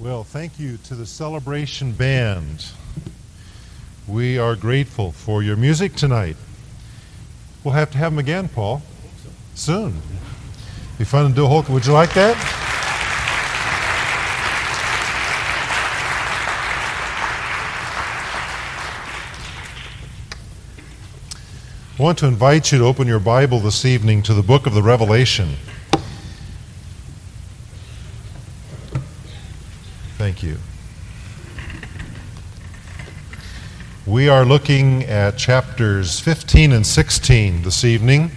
Well, thank you to the Celebration Band. We are grateful for your music tonight. We'll have to have them again, Paul, soon. Be fun to do a whole. Would you like that? I want to invite you to open your Bible this evening to the book of the Revelation. Thank you. We are looking at chapters 15 and 16 this evening,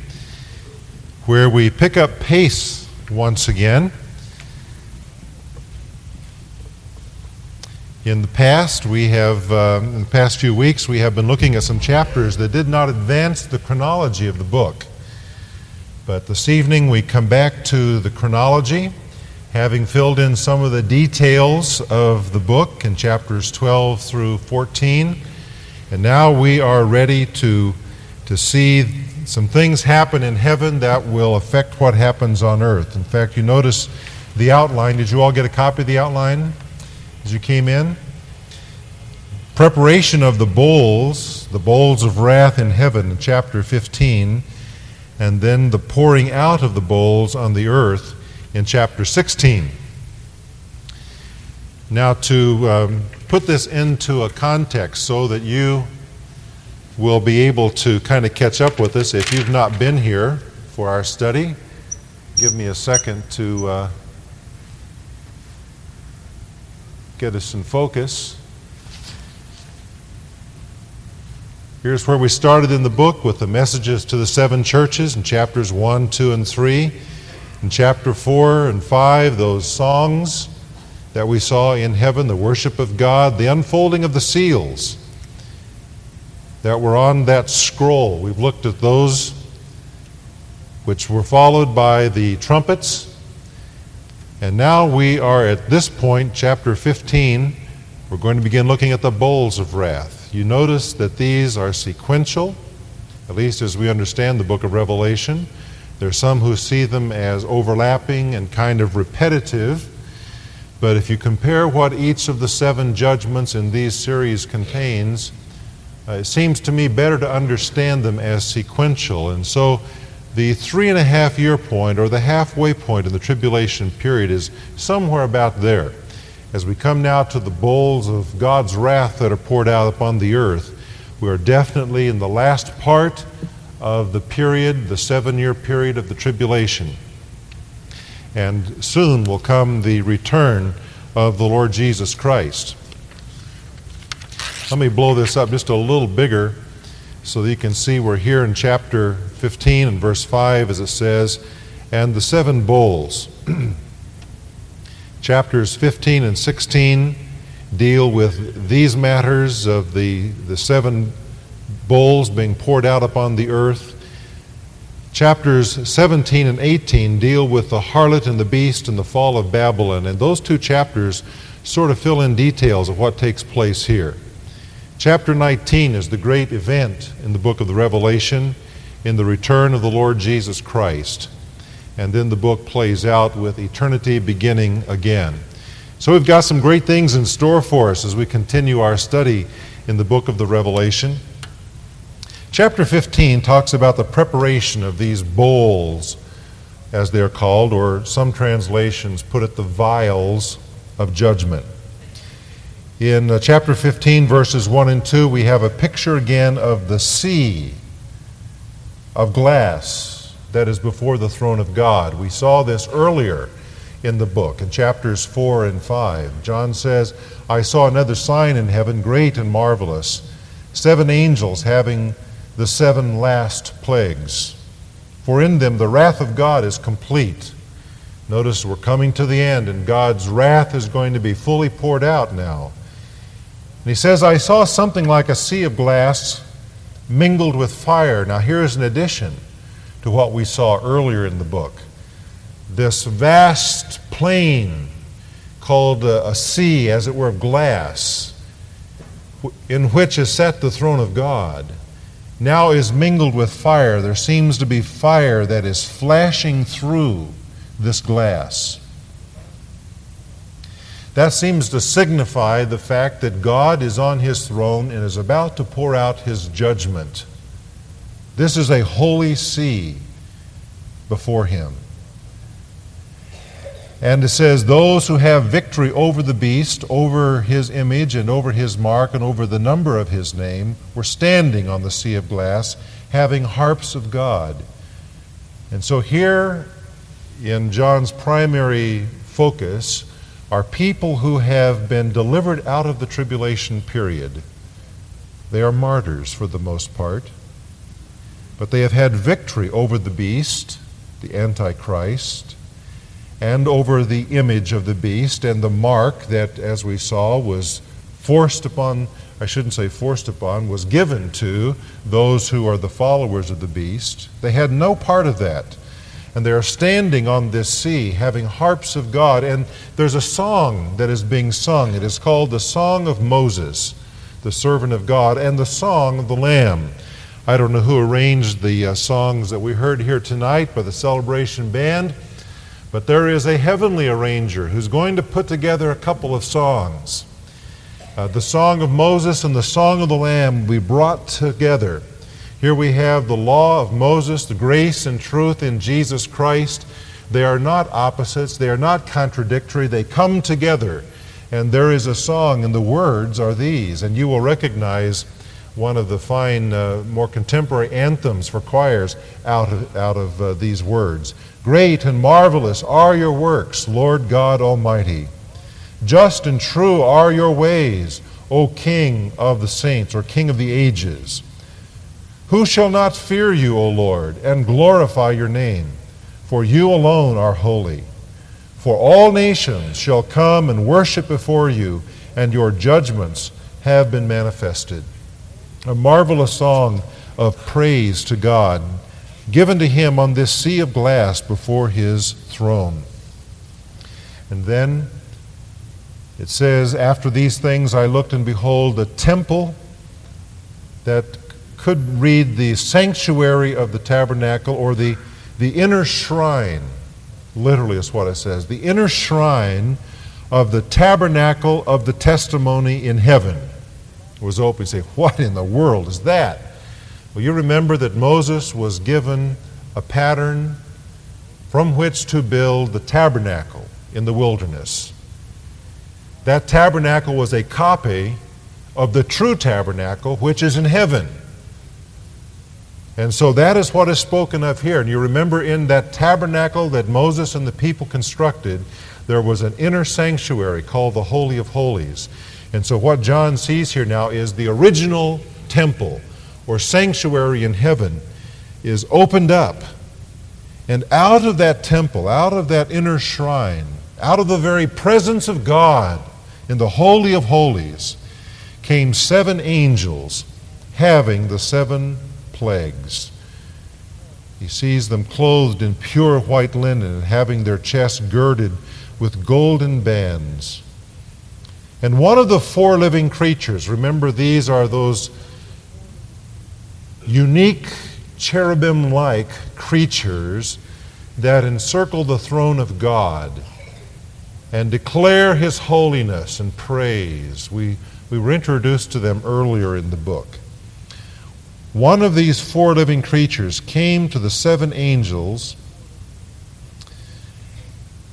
where we pick up pace once again. In the past, in the past few weeks, we have been looking at some chapters that did not advance the chronology of the book. But this evening, we come back to the chronology, having filled in some of the details of the book in chapters 12 through 14. And now we are ready to see some things happen in heaven that will affect what happens on earth. In fact, you notice the outline. Did you all get a copy of the outline as you came in? Preparation of the bowls of wrath in heaven in chapter 15, and then the pouring out of the bowls on the earth in chapter 16. Now to put this into a context so that you will be able to kind of catch up with us. If you've not been here for our study, give me a second to get us in focus. Here's where we started in the book with the messages to the seven churches in chapters 1, 2, and 3. In chapter 4 and 5, those songs that we saw in heaven, the worship of God, the unfolding of the seals that were on that scroll. We've looked at those, which were followed by the trumpets. And now we are at this point, chapter 15, we're going to begin looking at the bowls of wrath. You notice that these are sequential, at least as we understand the book of Revelation. There are some who see them as overlapping and kind of repetitive, but if you compare what each of the seven judgments in these series contains, it seems to me better to understand them as sequential. And so the 3.5 year point, or the halfway point in the tribulation period, is somewhere about there. As we come now to the bowls of God's wrath that are poured out upon the earth, we are definitely in the last part of the period, the 7-year period of the tribulation. And soon will come the return of the Lord Jesus Christ. Let me blow this up just a little bigger so that you can see we're here in chapter 15 and verse 5, as it says, and the seven bowls. Chapters 15 and 16 deal with these matters of the seven bowls being poured out upon the earth. Chapters 17 and 18 deal with the harlot and the beast and the fall of Babylon, and those two chapters sort of fill in details of what takes place here. Chapter 19 is the great event in the book of the Revelation, in the return of the Lord Jesus Christ, and then the book plays out with eternity beginning again. So we've got some great things in store for us as we continue our study in the book of the Revelation. Chapter 15 talks about the preparation of these bowls, as they're called, or some translations put it, the vials of judgment. In chapter 15, verses 1 and 2, we have a picture again of the sea of glass that is before the throne of God. We saw this earlier in the book, in chapters 4 and 5. John says, I saw another sign in heaven, great and marvelous, 7 angels having the 7 last plagues, for in them the wrath of God is complete. Notice we're coming to the end, and God's wrath is going to be fully poured out now. And he says, I saw something like a sea of glass mingled with fire. Now here is an addition to what we saw earlier in the book. This vast plain called a sea, as it were, of glass, in which is set the throne of God, now is mingled with fire. There seems to be fire that is flashing through this glass. That seems to signify the fact that God is on his throne and is about to pour out his judgment. This is a holy sea before him. And it says, those who have victory over the beast, over his image and over his mark and over the number of his name, were standing on the sea of glass, having harps of God. And so here in John's primary focus are people who have been delivered out of the tribulation period. They are martyrs for the most part, but they have had victory over the beast, the Antichrist, and over the image of the beast and the mark that, as we saw, was forced upon, I shouldn't say forced upon, was given to those who are the followers of the beast. They had no part of that. And they are standing on this sea, having harps of God. And there's a song that is being sung. It is called the Song of Moses, the servant of God, and the Song of the Lamb. I don't know who arranged the songs that we heard here tonight by the Celebration Band, but there is a heavenly arranger who's going to put together a couple of songs. The Song of Moses and the Song of the Lamb will be brought together. Here we have the law of Moses, the grace and truth in Jesus Christ. They are not opposites. They are not contradictory. They come together. And there is a song, and the words are these. And you will recognize one of the fine, more contemporary anthems for choirs out of these words. Great and marvelous are your works, Lord God Almighty. Just and true are your ways, O King of the saints, or King of the ages. Who shall not fear you, O Lord, and glorify your name? For you alone are holy. For all nations shall come and worship before you, and your judgments have been manifested. A marvelous song of praise to God, given to him on this sea of glass before his throne. And then it says, after these things I looked, and behold, a temple that could read the sanctuary of the tabernacle, or the inner shrine, literally is what it says, the inner shrine of the tabernacle of the testimony in heaven was open. You say, what in the world is that? Well, you remember that Moses was given a pattern from which to build the tabernacle in the wilderness. That tabernacle was a copy of the true tabernacle which is in heaven. And so that is what is spoken of here. And you remember in that tabernacle that Moses and the people constructed, there was an inner sanctuary called the Holy of Holies. And so what John sees here now is the original temple or sanctuary in heaven is opened up. And out of that temple, out of that inner shrine, out of the very presence of God in the Holy of Holies, came seven angels having the seven plagues. He sees them clothed in pure white linen and having their chests girded with golden bands. And one of the four living creatures, remember these are those unique cherubim-like creatures that encircle the throne of God and declare his holiness and praise. We were introduced to them earlier in the book. One of these four living creatures came to the seven angels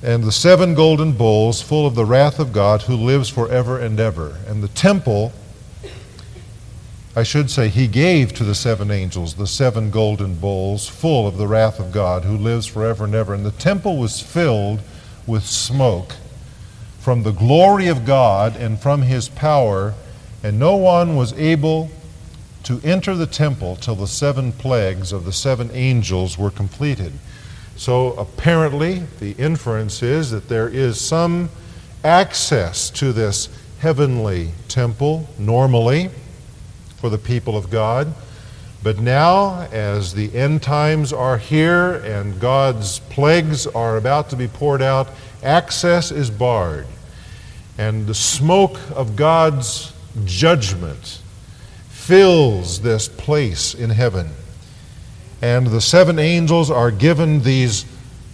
and the seven golden bowls full of the wrath of God who lives forever and ever. And the temple, I should say, he gave to the seven angels the seven golden bowls full of the wrath of God who lives forever and ever. And the temple was filled with smoke from the glory of God and from his power, and no one was able to enter the temple till the seven plagues of the seven angels were completed. So apparently the inference is that there is some access to this heavenly temple normally for the people of God. But now as the end times are here and God's plagues are about to be poured out, access is barred. And the smoke of God's judgment fills this place in heaven. And the seven angels are given these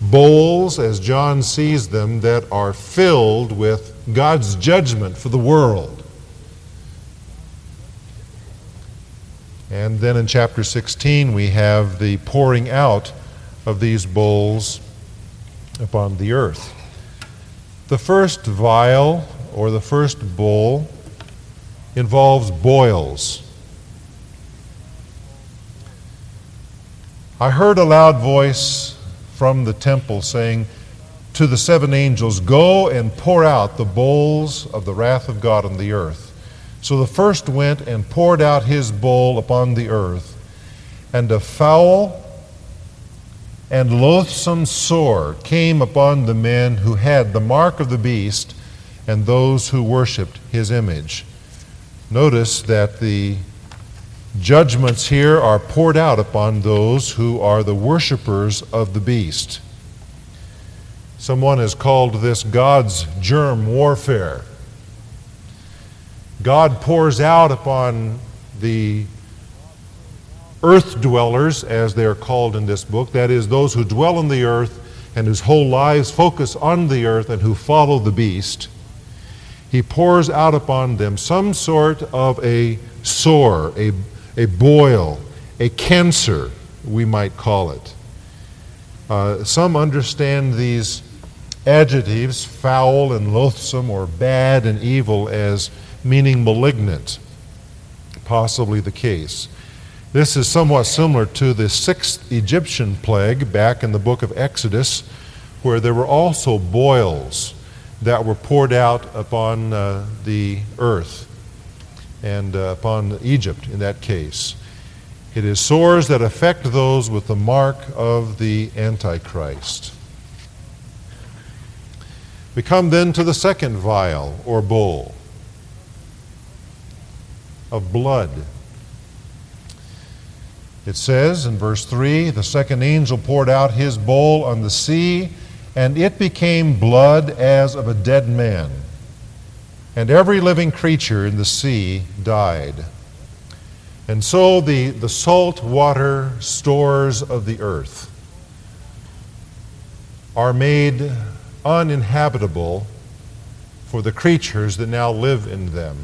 bowls, as John sees them, that are filled with God's judgment for the world. And then in chapter 16 we have the pouring out of these bowls upon the earth. The first vial, or the first bowl, involves boils. I heard a loud voice from the temple saying to the seven angels, "Go and pour out the bowls of the wrath of God on the earth." So the first went and poured out his bowl upon the earth, and a foul and loathsome sore came upon the men who had the mark of the beast and those who worshipped his image. Notice that the judgments here are poured out upon those who are the worshipers of the beast. Someone has called this God's germ warfare. God pours out upon the earth dwellers, as they are called in this book, that is, those who dwell on the earth and whose whole lives focus on the earth and who follow the beast. He pours out upon them some sort of a sore, a boil, a cancer, we might call it. Some understand these adjectives, foul and loathsome, or bad and evil, as meaning malignant, possibly the case. This is somewhat similar to the sixth Egyptian plague back in the book of Exodus, where there were also boils that were poured out upon the earth and upon Egypt in that case. It is sores that affect those with the mark of the Antichrist. We come then to the second vial or bowl of blood. It says in verse 3, "The second angel poured out his bowl on the sea, and it became blood as of a dead man, and every living creature in the sea died." And so the salt water stores of the earth are made uninhabitable for the creatures that now live in them.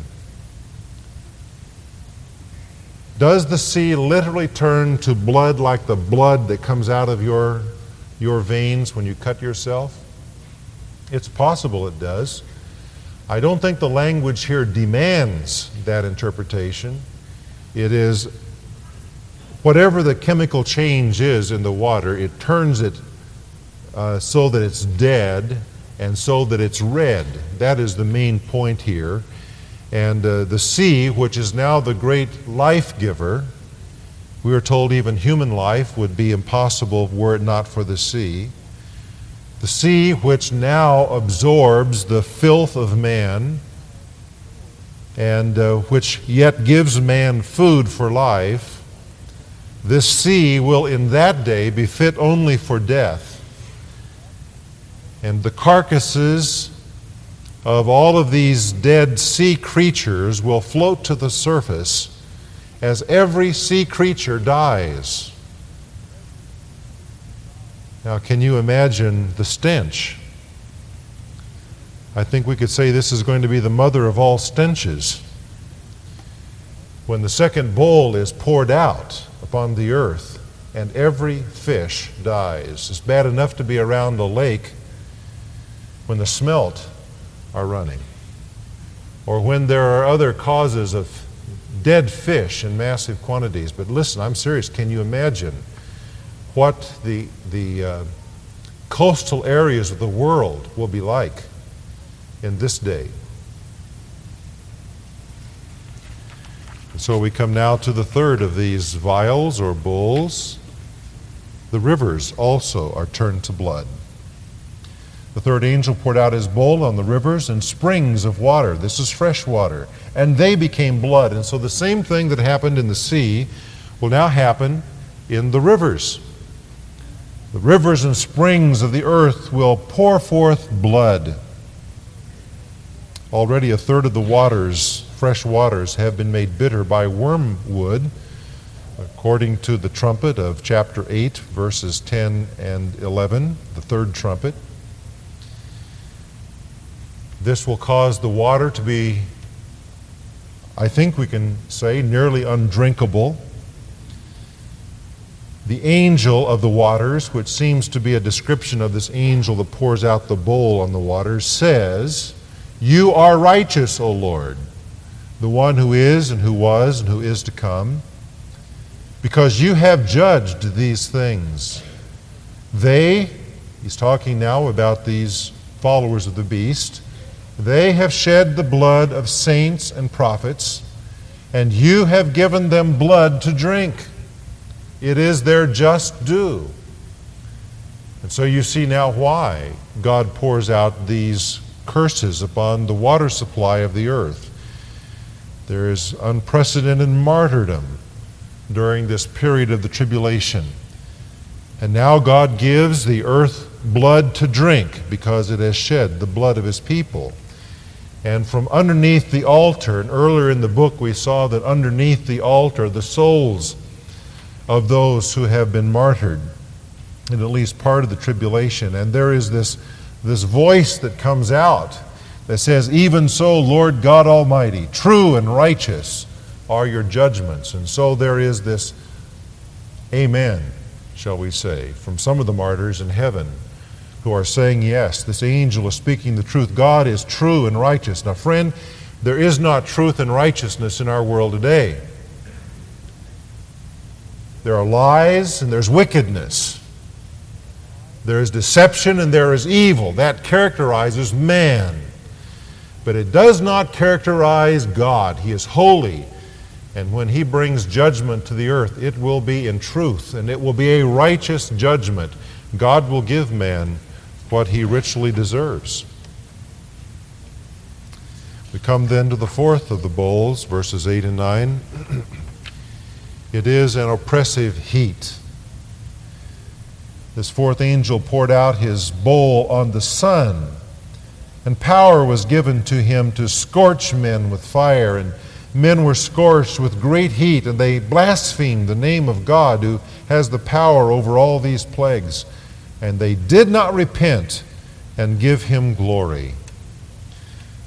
Does the sea literally turn to blood like the blood that comes out of your veins when you cut yourself? It's possible it does. I don't think the language here demands that interpretation. It is whatever the chemical change is in the water, it turns it so that it's dead and so that it's red. That is the main point here. And the sea, which is now the great life giver, we are told even human life would be impossible were it not for the sea which now absorbs the filth of man and which yet gives man food for life, this sea will in that day be fit only for death. And the carcasses of all of these dead sea creatures will float to the surface as every sea creature dies. Now, can you imagine the stench? I think we could say this is going to be the mother of all stenches. When the second bowl is poured out upon the earth and every fish dies, it's bad enough to be around a lake when the smelt are running, or when there are other causes of dead fish in massive quantities. But listen, I'm serious. Can you imagine what the coastal areas of the world will be like in this day? And so we come now to the third of these vials or bowls. The rivers also are turned to blood. The third angel poured out his bowl on the rivers and springs of water. This is fresh water. And they became blood. And so the same thing that happened in the sea will now happen in the rivers. The rivers and springs of the earth will pour forth blood. Already a third of the waters, fresh waters, have been made bitter by wormwood, according to the trumpet of chapter 8, verses 10 and 11, the third trumpet. This will cause the water to be, I think we can say, nearly undrinkable. The angel of the waters, which seems to be a description of this angel that pours out the bowl on the waters, says, "You are righteous, O Lord, the one who is and who was and who is to come, because you have judged these things." They, he's talking now about these followers of the beast, they have shed the blood of saints and prophets, and you have given them blood to drink. It is their just due. And so you see now why God pours out these curses upon the water supply of the earth. There is unprecedented martyrdom during this period of the tribulation. And now God gives the earth blood to drink because it has shed the blood of his people. And from underneath the altar, and earlier in the book we saw that underneath the altar the souls of those who have been martyred in at least part of the tribulation. And there is this voice that comes out that says, "Even so, Lord God Almighty, true and righteous are your judgments." And so there is this amen, shall we say, from some of the martyrs in heaven who are saying, yes, this angel is speaking the truth. God is true and righteous. Now, friend, there is not truth and righteousness in our world today. There are lies and there's wickedness. There is deception and there is evil. That characterizes man. But it does not characterize God. He is holy. And when he brings judgment to the earth, it will be in truth, and it will be a righteous judgment. God will give man what he richly deserves. We come then to the fourth of the bowls, verses 8 and 9. It is an oppressive heat. This fourth angel poured out his bowl on the sun, and power was given to him to scorch men with fire, and men were scorched with great heat, and they blasphemed the name of God who has the power over all these plagues, and they did not repent and give him glory.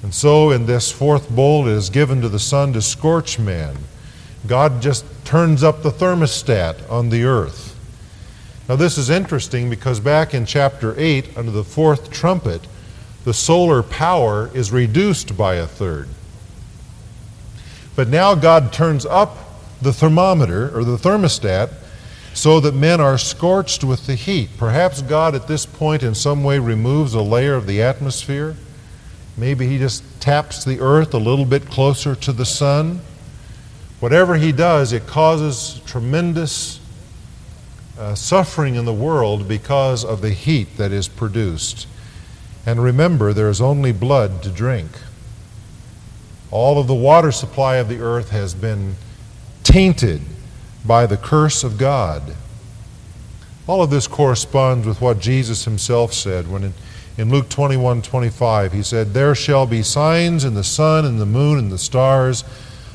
And so in this fourth bowl it is given to the sun to scorch men. God just turns up the thermostat on the earth. Now this is interesting because back in chapter 8, under the fourth trumpet, the solar power is reduced by a third. But now God turns up the thermometer, or the thermostat, so that men are scorched with the heat. Perhaps God at this point in some way removes a layer of the atmosphere. Maybe he just taps the earth a little bit closer to the sun. Whatever he does, it causes tremendous suffering in the world because of the heat that is produced. And remember, there is only blood to drink. All of the water supply of the earth has been tainted by the curse of God. All of this corresponds with what Jesus himself said when in Luke 21:25, he said, "There shall be signs in the sun and the moon and the stars,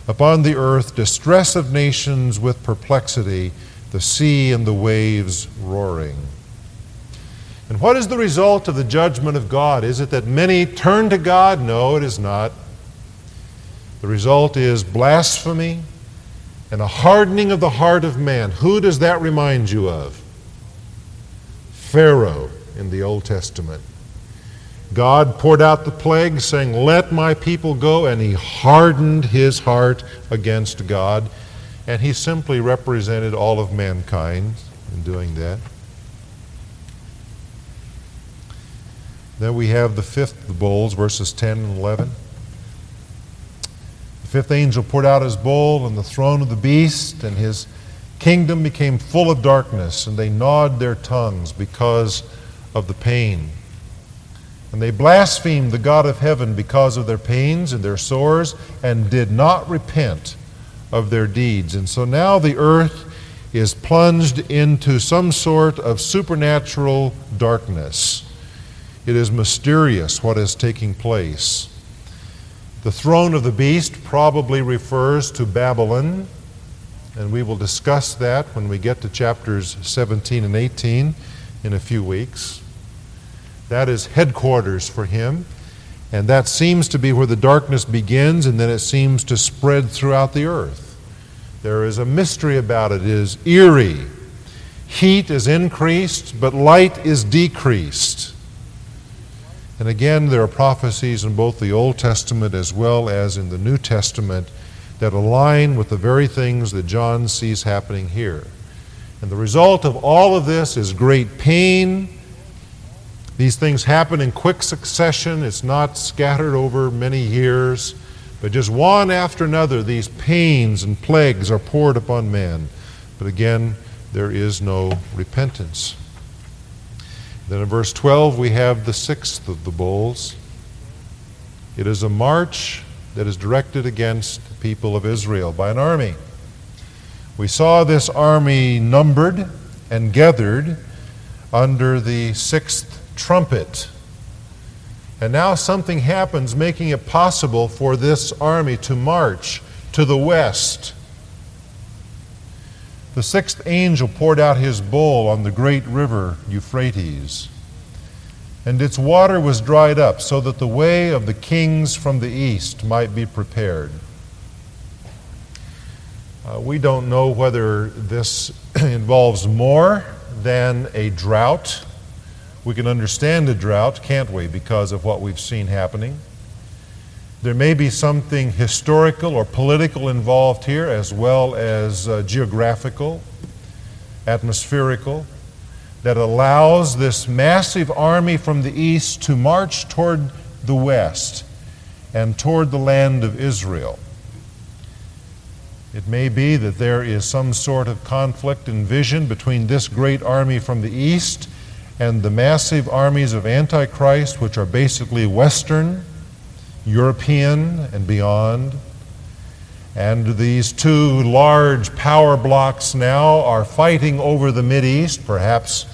upon the earth, distress of nations with perplexity, the sea and the waves roaring." And what is the result of the judgment of God? Is it that many turn to God? No, it is not. The result is blasphemy and a hardening of the heart of man. Who does that remind you of? Pharaoh in the Old Testament. God poured out the plague, saying, "Let my people go," and he hardened his heart against God, and he simply represented all of mankind in doing that. Then we have the fifth of the bowls, verses 10 and 11. The fifth angel poured out his bowl on the throne of the beast, and his kingdom became full of darkness, and they gnawed their tongues because of the pain. And they blasphemed the God of heaven because of their pains and their sores, and did not repent of their deeds. And so now the earth is plunged into some sort of supernatural darkness. It is mysterious what is taking place. The throne of the beast probably refers to Babylon, And we will discuss that when we get to chapters 17 and 18 in a few weeks. That is headquarters for him. And that seems to be where the darkness begins, and then it seems to spread throughout the earth. There is a mystery about it. It is eerie. Heat is increased, but light is decreased. And again, there are prophecies in both the Old Testament as well as in the New Testament that align with the very things that John sees happening here. And the result of all of this is great pain. These things happen in quick succession. It's not scattered over many years, but just one after another, these pains and plagues are poured upon man. But again, there is no repentance. Then in verse 12, we have the sixth of the bowls. It is a march that is directed against the people of Israel by an army. We saw this army numbered and gathered under the sixth trumpet. And now something happens making it possible for this army to march to the west. The sixth angel poured out his bowl on the great river Euphrates, and its water was dried up so that the way of the kings from the east might be prepared. We don't know whether this involves more than a drought. We can understand a drought, can't we, because of what we've seen happening. There may be something historical or political involved here, as well as geographical, atmospherical, that allows this massive army from the east to march toward the west and toward the land of Israel. It may be that there is some sort of conflict envisioned between this great army from the east and the massive armies of Antichrist, which are basically Western, European, and beyond. And these two large power blocks now are fighting over the Mideast. Perhaps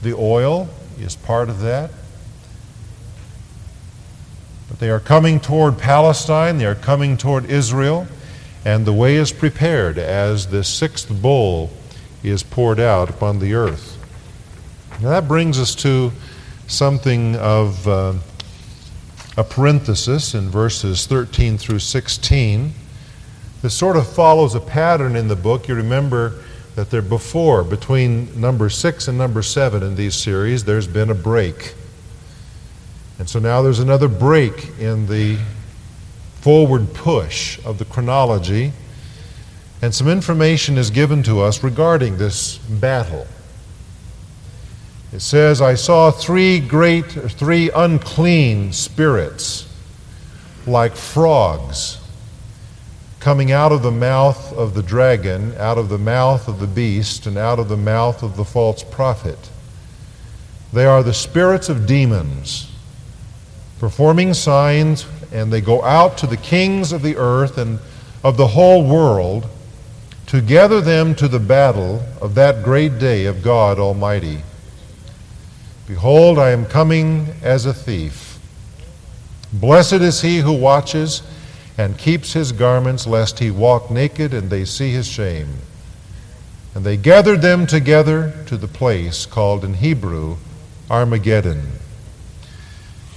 the oil is part of that. But they are coming toward Palestine, they are coming toward Israel, and the way is prepared as the sixth bowl is poured out upon the earth. Now that brings us to something of a parenthesis in verses 13 through 16. This sort of follows a pattern in the book. You remember that there before, between number 6 and number 7 in these series, there's been a break. And so now there's another break in the forward push of the chronology, and some information is given to us regarding this battle. It says, I saw three unclean spirits, like frogs, coming out of the mouth of the dragon, out of the mouth of the beast, and out of the mouth of the false prophet. They are the spirits of demons, performing signs, and they go out to the kings of the earth and of the whole world to gather them to the battle of that great day of God Almighty. Behold, I am coming as a thief. Blessed is he who watches and keeps his garments, lest he walk naked and they see his shame. And they gathered them together to the place called in Hebrew Armageddon.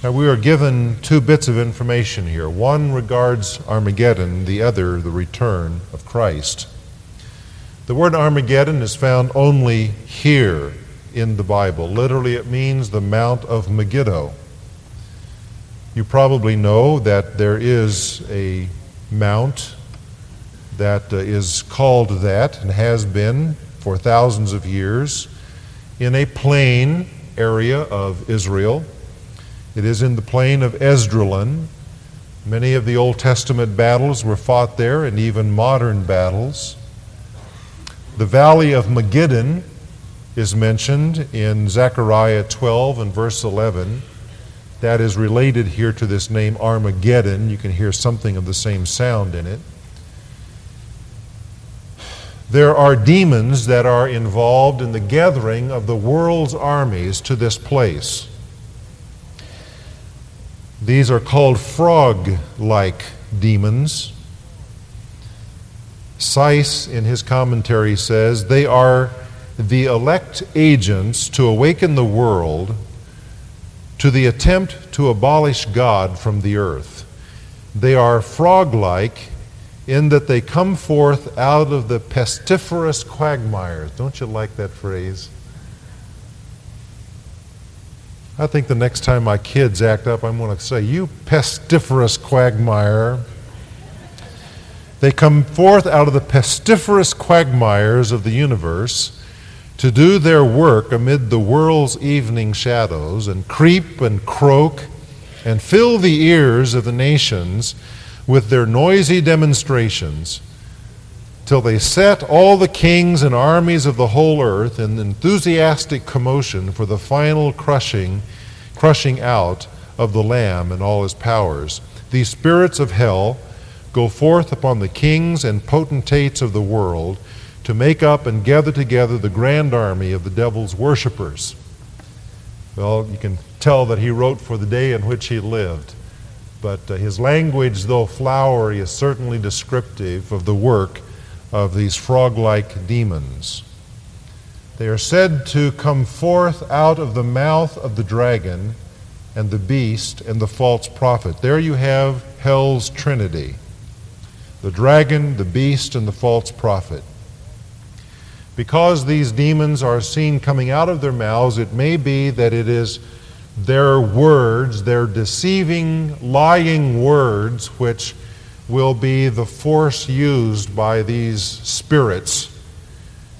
Now we are given two bits of information here. One regards Armageddon, the other the return of Christ. The word Armageddon is found only here in the Bible. Literally, it means the Mount of Megiddo. You probably know that there is a mount that is called that and has been for thousands of years in a plain area of Israel. It is in the plain of Esdraelon. Many of the Old Testament battles were fought there, and even modern battles. The Valley of Megiddo is mentioned in Zechariah 12 and verse 11. That is related here to this name Armageddon. You can hear something of the same sound in it. There are demons that are involved in the gathering of the world's armies to this place. These are called frog-like demons. Seiss, in his commentary, says they are the elect agents to awaken the world to the attempt to abolish God from the earth. They are frog-like in that they come forth out of the pestiferous quagmires. Don't you like that phrase? I think the next time my kids act up, I'm going to say, "You pestiferous quagmire." They come forth out of the pestiferous quagmires of the universe to do their work amid the world's evening shadows and creep and croak and fill the ears of the nations with their noisy demonstrations till they set all the kings and armies of the whole earth in enthusiastic commotion for the final crushing out of the Lamb and all his powers. These spirits of hell go forth upon the kings and potentates of the world to make up and gather together the grand army of the devil's worshipers. Well, you can tell that he wrote for the day in which he lived. But his language, though flowery, is certainly descriptive of the work of these frog-like demons. They are said to come forth out of the mouth of the dragon and the beast and the false prophet. There you have hell's trinity: the dragon, the beast, and the false prophet. Because these demons are seen coming out of their mouths, it may be that it is their words, their deceiving, lying words, which will be the force used by these spirits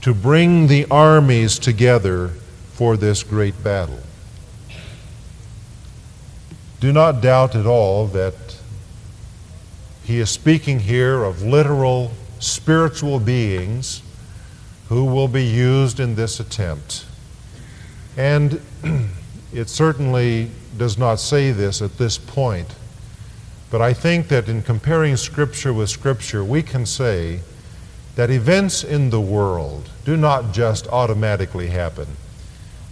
to bring the armies together for this great battle. Do not doubt at all that he is speaking here of literal spiritual beings who will be used in this attempt. And it certainly does not say this at this point, but I think that in comparing Scripture with Scripture, we can say that events in the world do not just automatically happen.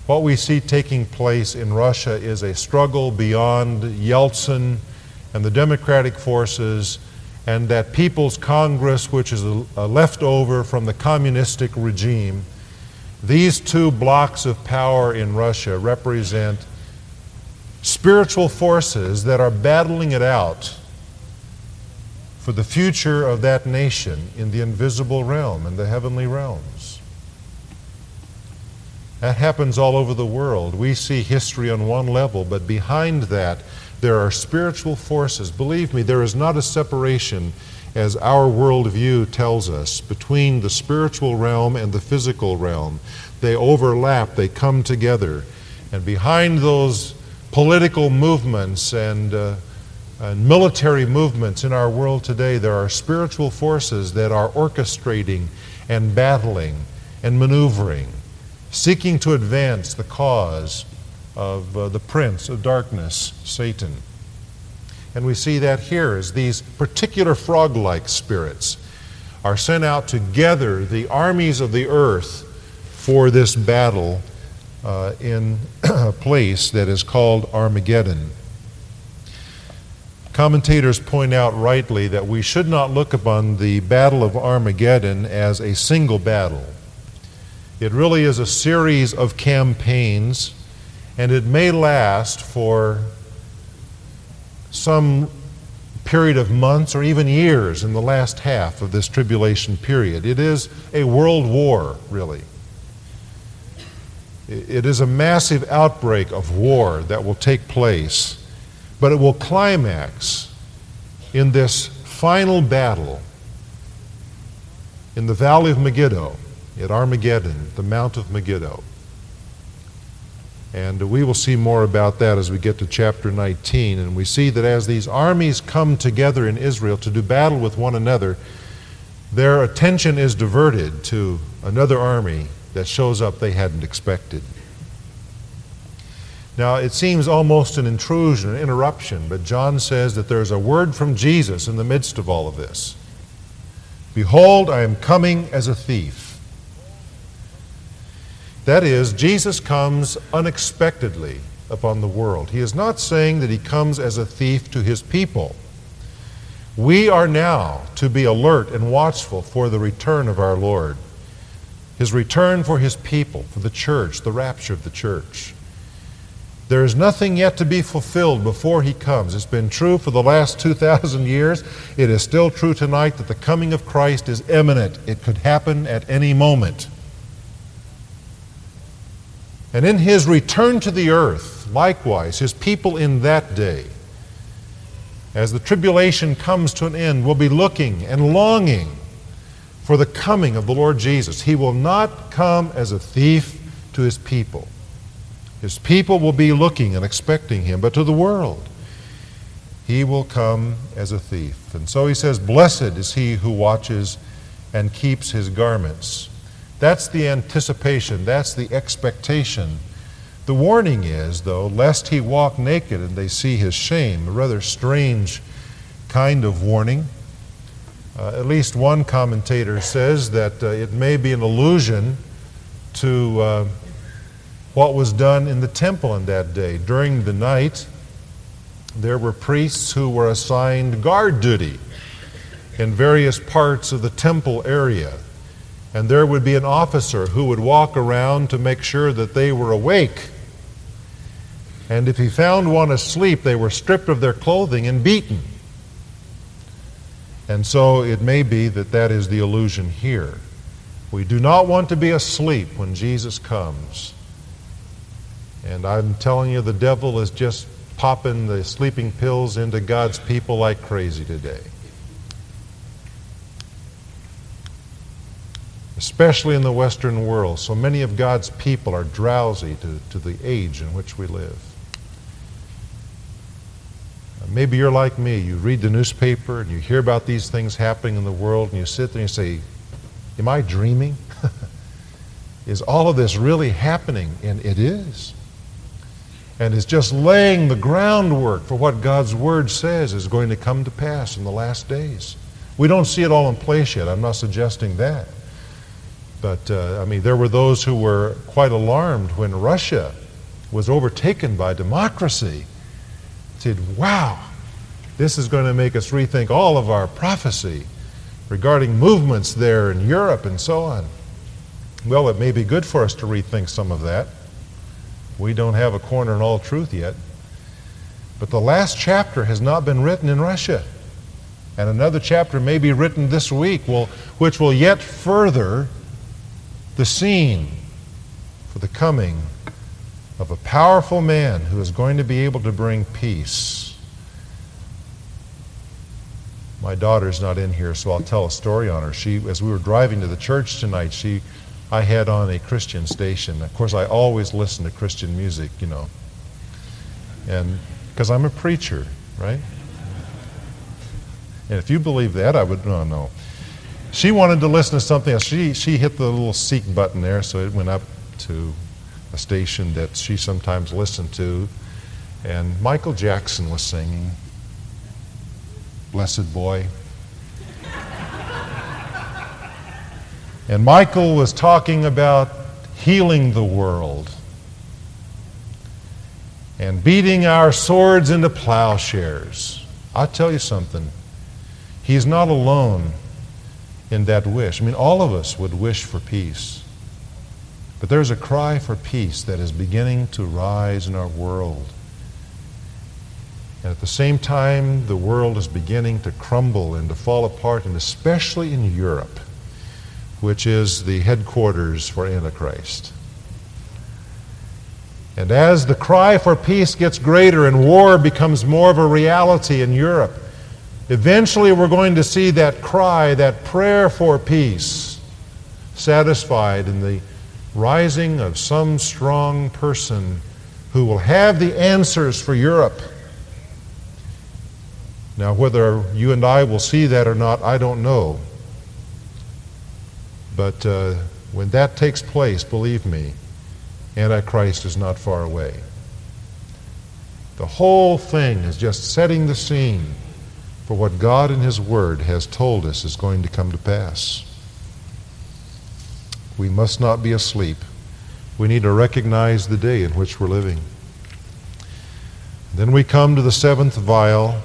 What we see taking place in Russia is a struggle beyond Yeltsin and the democratic forces, and that People's Congress, which is a leftover from the communistic regime. These two blocks of power in Russia represent spiritual forces that are battling it out for the future of that nation in the invisible realm, in the heavenly realms. That happens all over the world. We see history on one level, but behind that, there are spiritual forces. Believe me, there is not a separation, as our worldview tells us, between the spiritual realm and the physical realm. They overlap, they come together. And behind those political movements and military movements in our world today, there are spiritual forces that are orchestrating and battling and maneuvering, seeking to advance the cause of the prince of darkness, Satan. And we see that here as these particular frog-like spirits are sent out to gather the armies of the earth for this battle in a place that is called Armageddon. Commentators point out rightly that we should not look upon the Battle of Armageddon as a single battle. It really is a series of campaigns, and it may last for some period of months or even years in the last half of this tribulation period. It is a world war, really. It is a massive outbreak of war that will take place, but it will climax in this final battle in the Valley of Megiddo, at Armageddon, the Mount of Megiddo. And we will see more about that as we get to chapter 19. And we see that as these armies come together in Israel to do battle with one another, their attention is diverted to another army that shows up they hadn't expected. Now, it seems almost an intrusion, an interruption, but John says that there's a word from Jesus in the midst of all of this. "Behold, I am coming as a thief." That is, Jesus comes unexpectedly upon the world. He is not saying that he comes as a thief to his people. We are now to be alert and watchful for the return of our Lord, his return for his people, for the church, the rapture of the church. There is nothing yet to be fulfilled before he comes. It's been true for the last 2,000 years. It is still true tonight that the coming of Christ is imminent. It could happen at any moment. And in his return to the earth, likewise, his people in that day, as the tribulation comes to an end, we'll be looking and longing for the coming of the Lord Jesus. He will not come as a thief to his people. His people will be looking and expecting him, but to the world, he will come as a thief. And so he says, "Blessed is he who watches and keeps his garments." That's the anticipation, that's the expectation. The warning is, though, lest he walk naked and they see his shame, a rather strange kind of warning. At least one commentator says that it may be an allusion to what was done in the temple in that day. During the night, there were priests who were assigned guard duty in various parts of the temple area. And there would be an officer who would walk around to make sure that they were awake. And if he found one asleep, they were stripped of their clothing and beaten. And so it may be that that is the allusion here. We do not want to be asleep when Jesus comes. And I'm telling you, the devil is just popping the sleeping pills into God's people like crazy today. Especially in the Western world, so many of God's people are drowsy to the age in which we live. Maybe you're like me. You read the newspaper and you hear about these things happening in the world, and you sit there and you say, "Am I dreaming? Is all of this really happening?" And it is. And it's just laying the groundwork for what God's Word says is going to come to pass in the last days. We don't see it all in place yet. I'm not suggesting that. But, there were those who were quite alarmed when Russia was overtaken by democracy. Said, wow, this is going to make us rethink all of our prophecy regarding movements there in Europe and so on. Well, it may be good for us to rethink some of that. We don't have a corner in all truth yet. But the last chapter has not been written in Russia. And another chapter may be written this week, which will yet further the scene for the coming of a powerful man who is going to be able to bring peace. My daughter's not in here, so I'll tell a story on her. As we were driving to the church tonight, I had on a Christian station. Of course, I always listen to Christian music, and because I'm a preacher, right? And if you believe that, I would, no. She wanted to listen to something else. She hit the little seek button there, so it went up to a station that she sometimes listened to. And Michael Jackson was singing, "Blessed Boy." And Michael was talking about healing the world and beating our swords into plowshares. I'll tell you something. He's not alone in that wish. All of us would wish for peace. But there's a cry for peace that is beginning to rise in our world. And at the same time, the world is beginning to crumble and to fall apart, and especially in Europe, which is the headquarters for Antichrist. And as the cry for peace gets greater and war becomes more of a reality in Europe, eventually we're going to see that cry, that prayer for peace, satisfied in the rising of some strong person who will have the answers for Europe. Now, whether you and I will see that or not, I don't know. But when that takes place, believe me, Antichrist is not far away. The whole thing is just setting the scene for what God in his Word has told us is going to come to pass. We must not be asleep. We need to recognize the day in which we're living. Then we come to the seventh vial,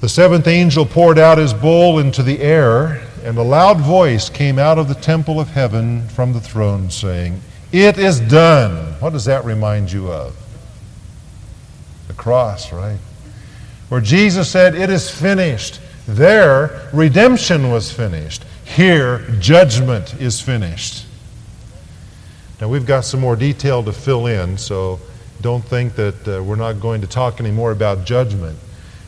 The seventh angel poured out his bowl into the air, and a loud voice came out of the temple of heaven from the throne, saying, "It is done." What does that remind you of? The cross, right? Where Jesus said, "It is finished." There, redemption was finished. Here, judgment is finished. Now, we've got some more detail to fill in, so don't think that we're not going to talk anymore about judgment.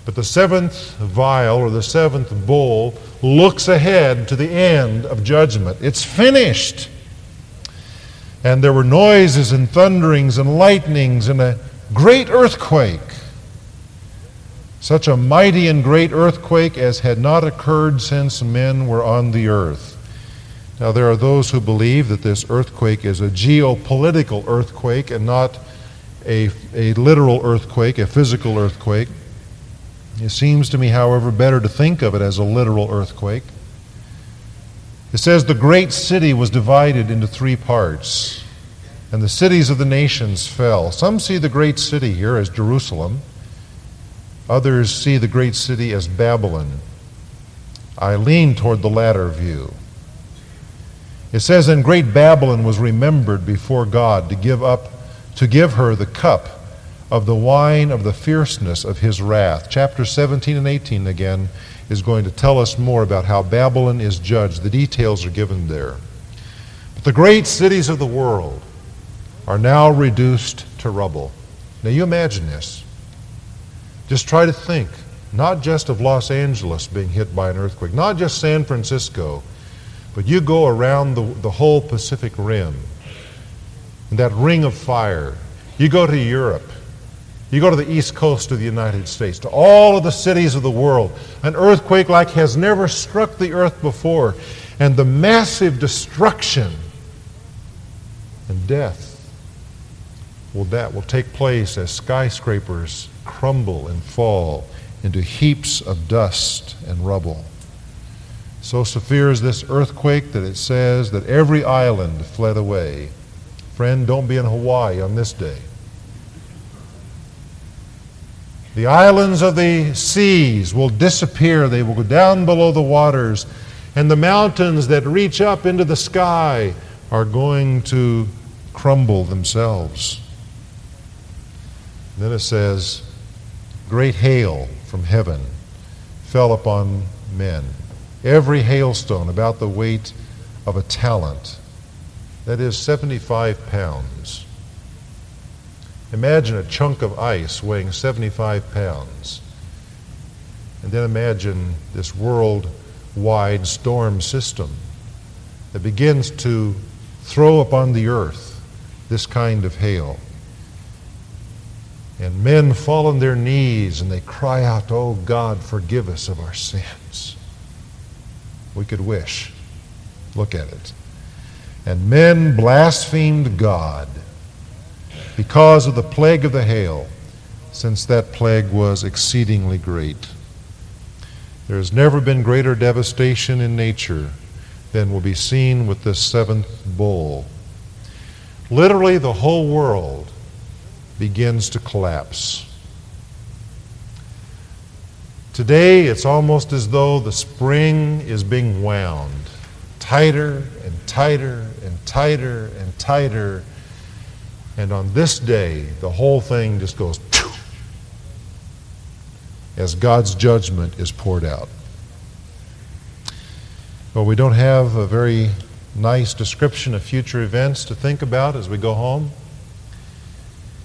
But the seventh vial, or the seventh bowl, looks ahead to the end of judgment. It's finished. And there were noises and thunderings and lightnings and a great earthquake, such a mighty and great earthquake as had not occurred since men were on the earth. Now, there are those who believe that this earthquake is a geopolitical earthquake and not a literal earthquake, a physical earthquake. It seems to me, however, better to think of it as a literal earthquake. It says the great city was divided into three parts, and the cities of the nations fell. Some see the great city here as Jerusalem. Others see the great city as Babylon. I lean toward the latter view. It says, "And great Babylon was remembered before God to give her the cup of the wine of the fierceness of his wrath." Chapter 17 and 18 again is going to tell us more about how Babylon is judged. The details are given there. But the great cities of the world are now reduced to rubble. Now you imagine this. Just try to think, not just of Los Angeles being hit by an earthquake, not just San Francisco, but you go around the whole Pacific Rim, and that ring of fire. You go to Europe. You go to the east coast of the United States, to all of the cities of the world. An earthquake like has never struck the earth before. And the massive destruction and death that will take place as skyscrapers crumble and fall into heaps of dust and rubble. So severe is this earthquake that it says that every island fled away. Friend, don't be in Hawaii on this day. The islands of the seas will disappear. They will go down below the waters. And the mountains that reach up into the sky are going to crumble themselves. And then it says, great hail from heaven fell upon men. Every hailstone about the weight of a talent. That is 75 pounds. Imagine a chunk of ice weighing 75 pounds. And then imagine this worldwide storm system that begins to throw upon the earth this kind of hail. And men fall on their knees and they cry out, "Oh God, forgive us of our sins." We could wish. Look at it. And men blasphemed God because of the plague of the hail, since that plague was exceedingly great. There has never been greater devastation in nature than will be seen with this seventh bowl. Literally, the whole world begins to collapse. Today, it's almost as though the spring is being wound tighter and tighter and tighter and tighter. And on this day, the whole thing just goes as God's judgment is poured out. Well, we don't have a very nice description of future events to think about as we go home.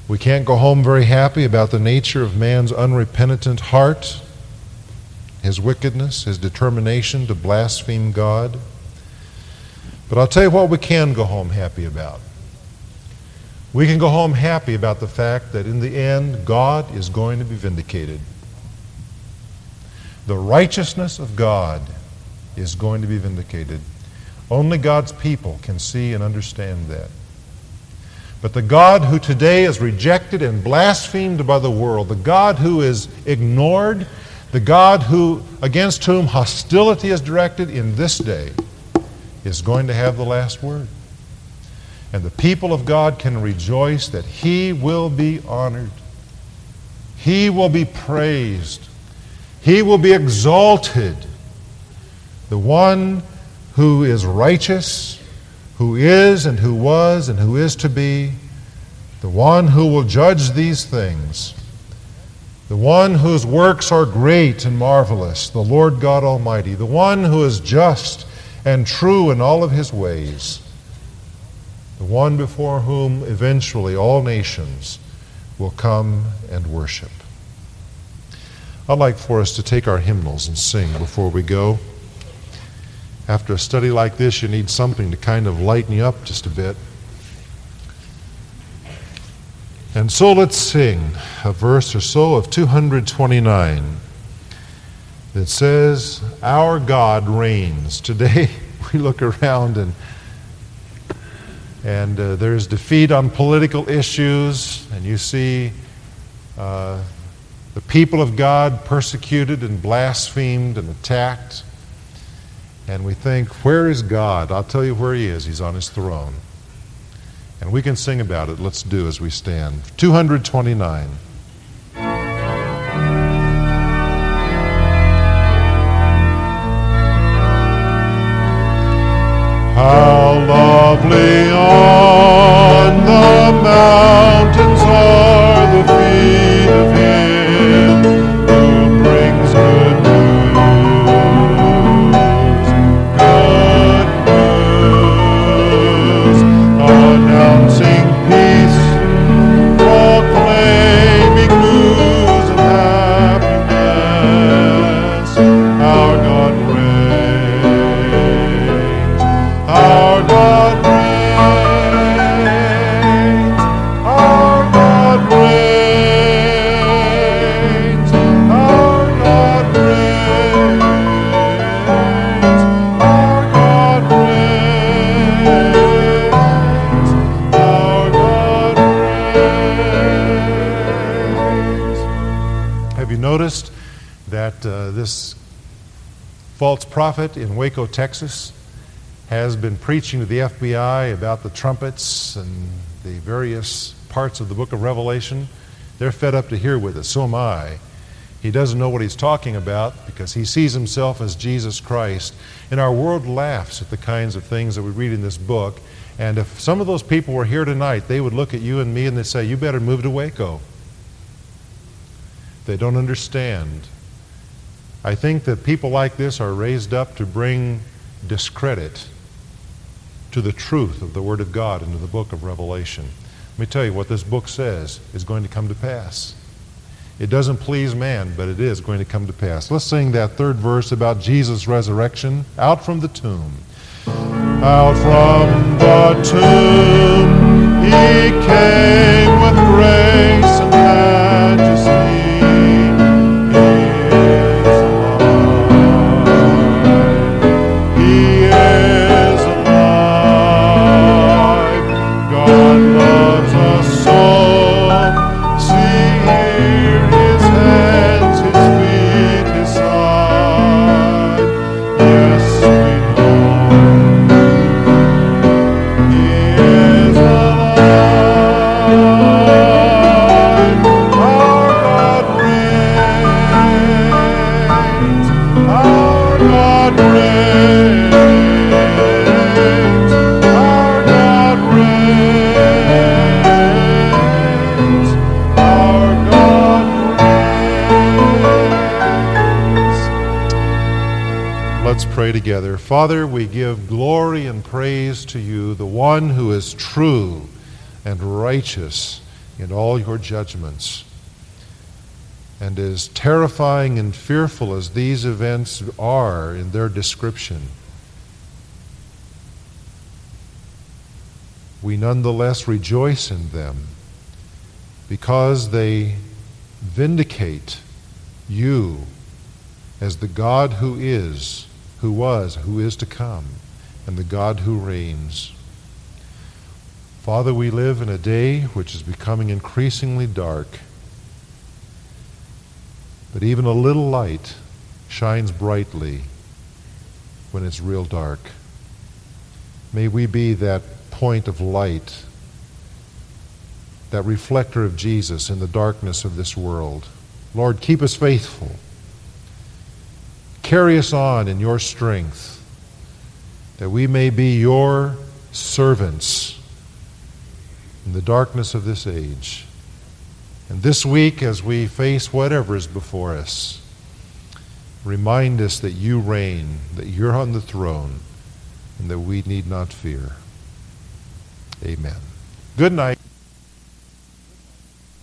We can't go home very happy about the nature of man's unrepentant heart, his wickedness, his determination to blaspheme God. But I'll tell you what we can go home happy about. We can go home happy about the fact that in the end, God is going to be vindicated. The righteousness of God is going to be vindicated. Only God's people can see and understand that. But the God who today is rejected and blasphemed by the world, the God who is ignored, the God against whom hostility is directed in this day, is going to have the last word. And the people of God can rejoice that He will be honored. He will be praised. He will be exalted. The one who is righteous, who is and who was and who is to be, the one who will judge these things, the one whose works are great and marvelous, the Lord God Almighty, the one who is just and true in all of his ways, the one before whom eventually all nations will come and worship. I'd like for us to take our hymnals and sing before we go. After a study like this, you need something to kind of lighten you up just a bit. And so let's sing a verse or so of 229 that says, "Our God reigns." Today we look around and there's defeat on political issues, and you see the people of God persecuted and blasphemed and attacked. And we think, where is God? I'll tell you where he is. He's on his throne. And we can sing about it. Let's do as we stand. 229. How lovely on the mountains are the feet of him who brings good news. Good news, announcing peace, proclaiming news of happiness. Our God reigns. Our God reigns. Noticed that this false prophet in Waco, Texas, has been preaching to the FBI about the trumpets and the various parts of the book of Revelation. They're fed up to here with it. So am I. He doesn't know what he's talking about because he sees himself as Jesus Christ. And our world laughs at the kinds of things that we read in this book. And if some of those people were here tonight, they would look at you and me and they'd say, "You better move to Waco." They don't understand. I think that people like this are raised up to bring discredit to the truth of the Word of God and to the book of Revelation. Let me tell you what this book says is going to come to pass. It doesn't please man, but it is going to come to pass. Let's sing that third verse about Jesus' resurrection. Out from the tomb. Out from the tomb he came with grace and majesty. Together. Father, we give glory and praise to you, the one who is true and righteous in all your judgments. And as terrifying and fearful as these events are in their description, we nonetheless rejoice in them because they vindicate you as the God who is, who was, who is to come, and the God who reigns. Father, we live in a day which is becoming increasingly dark, but even a little light shines brightly when it's real dark. May we be that point of light, that reflector of Jesus in the darkness of this world. Lord, keep us faithful. Carry us on in your strength, that we may be your servants in the darkness of this age. And this week, as we face whatever is before us, remind us that you reign, that you're on the throne, and that we need not fear. Amen. Good night.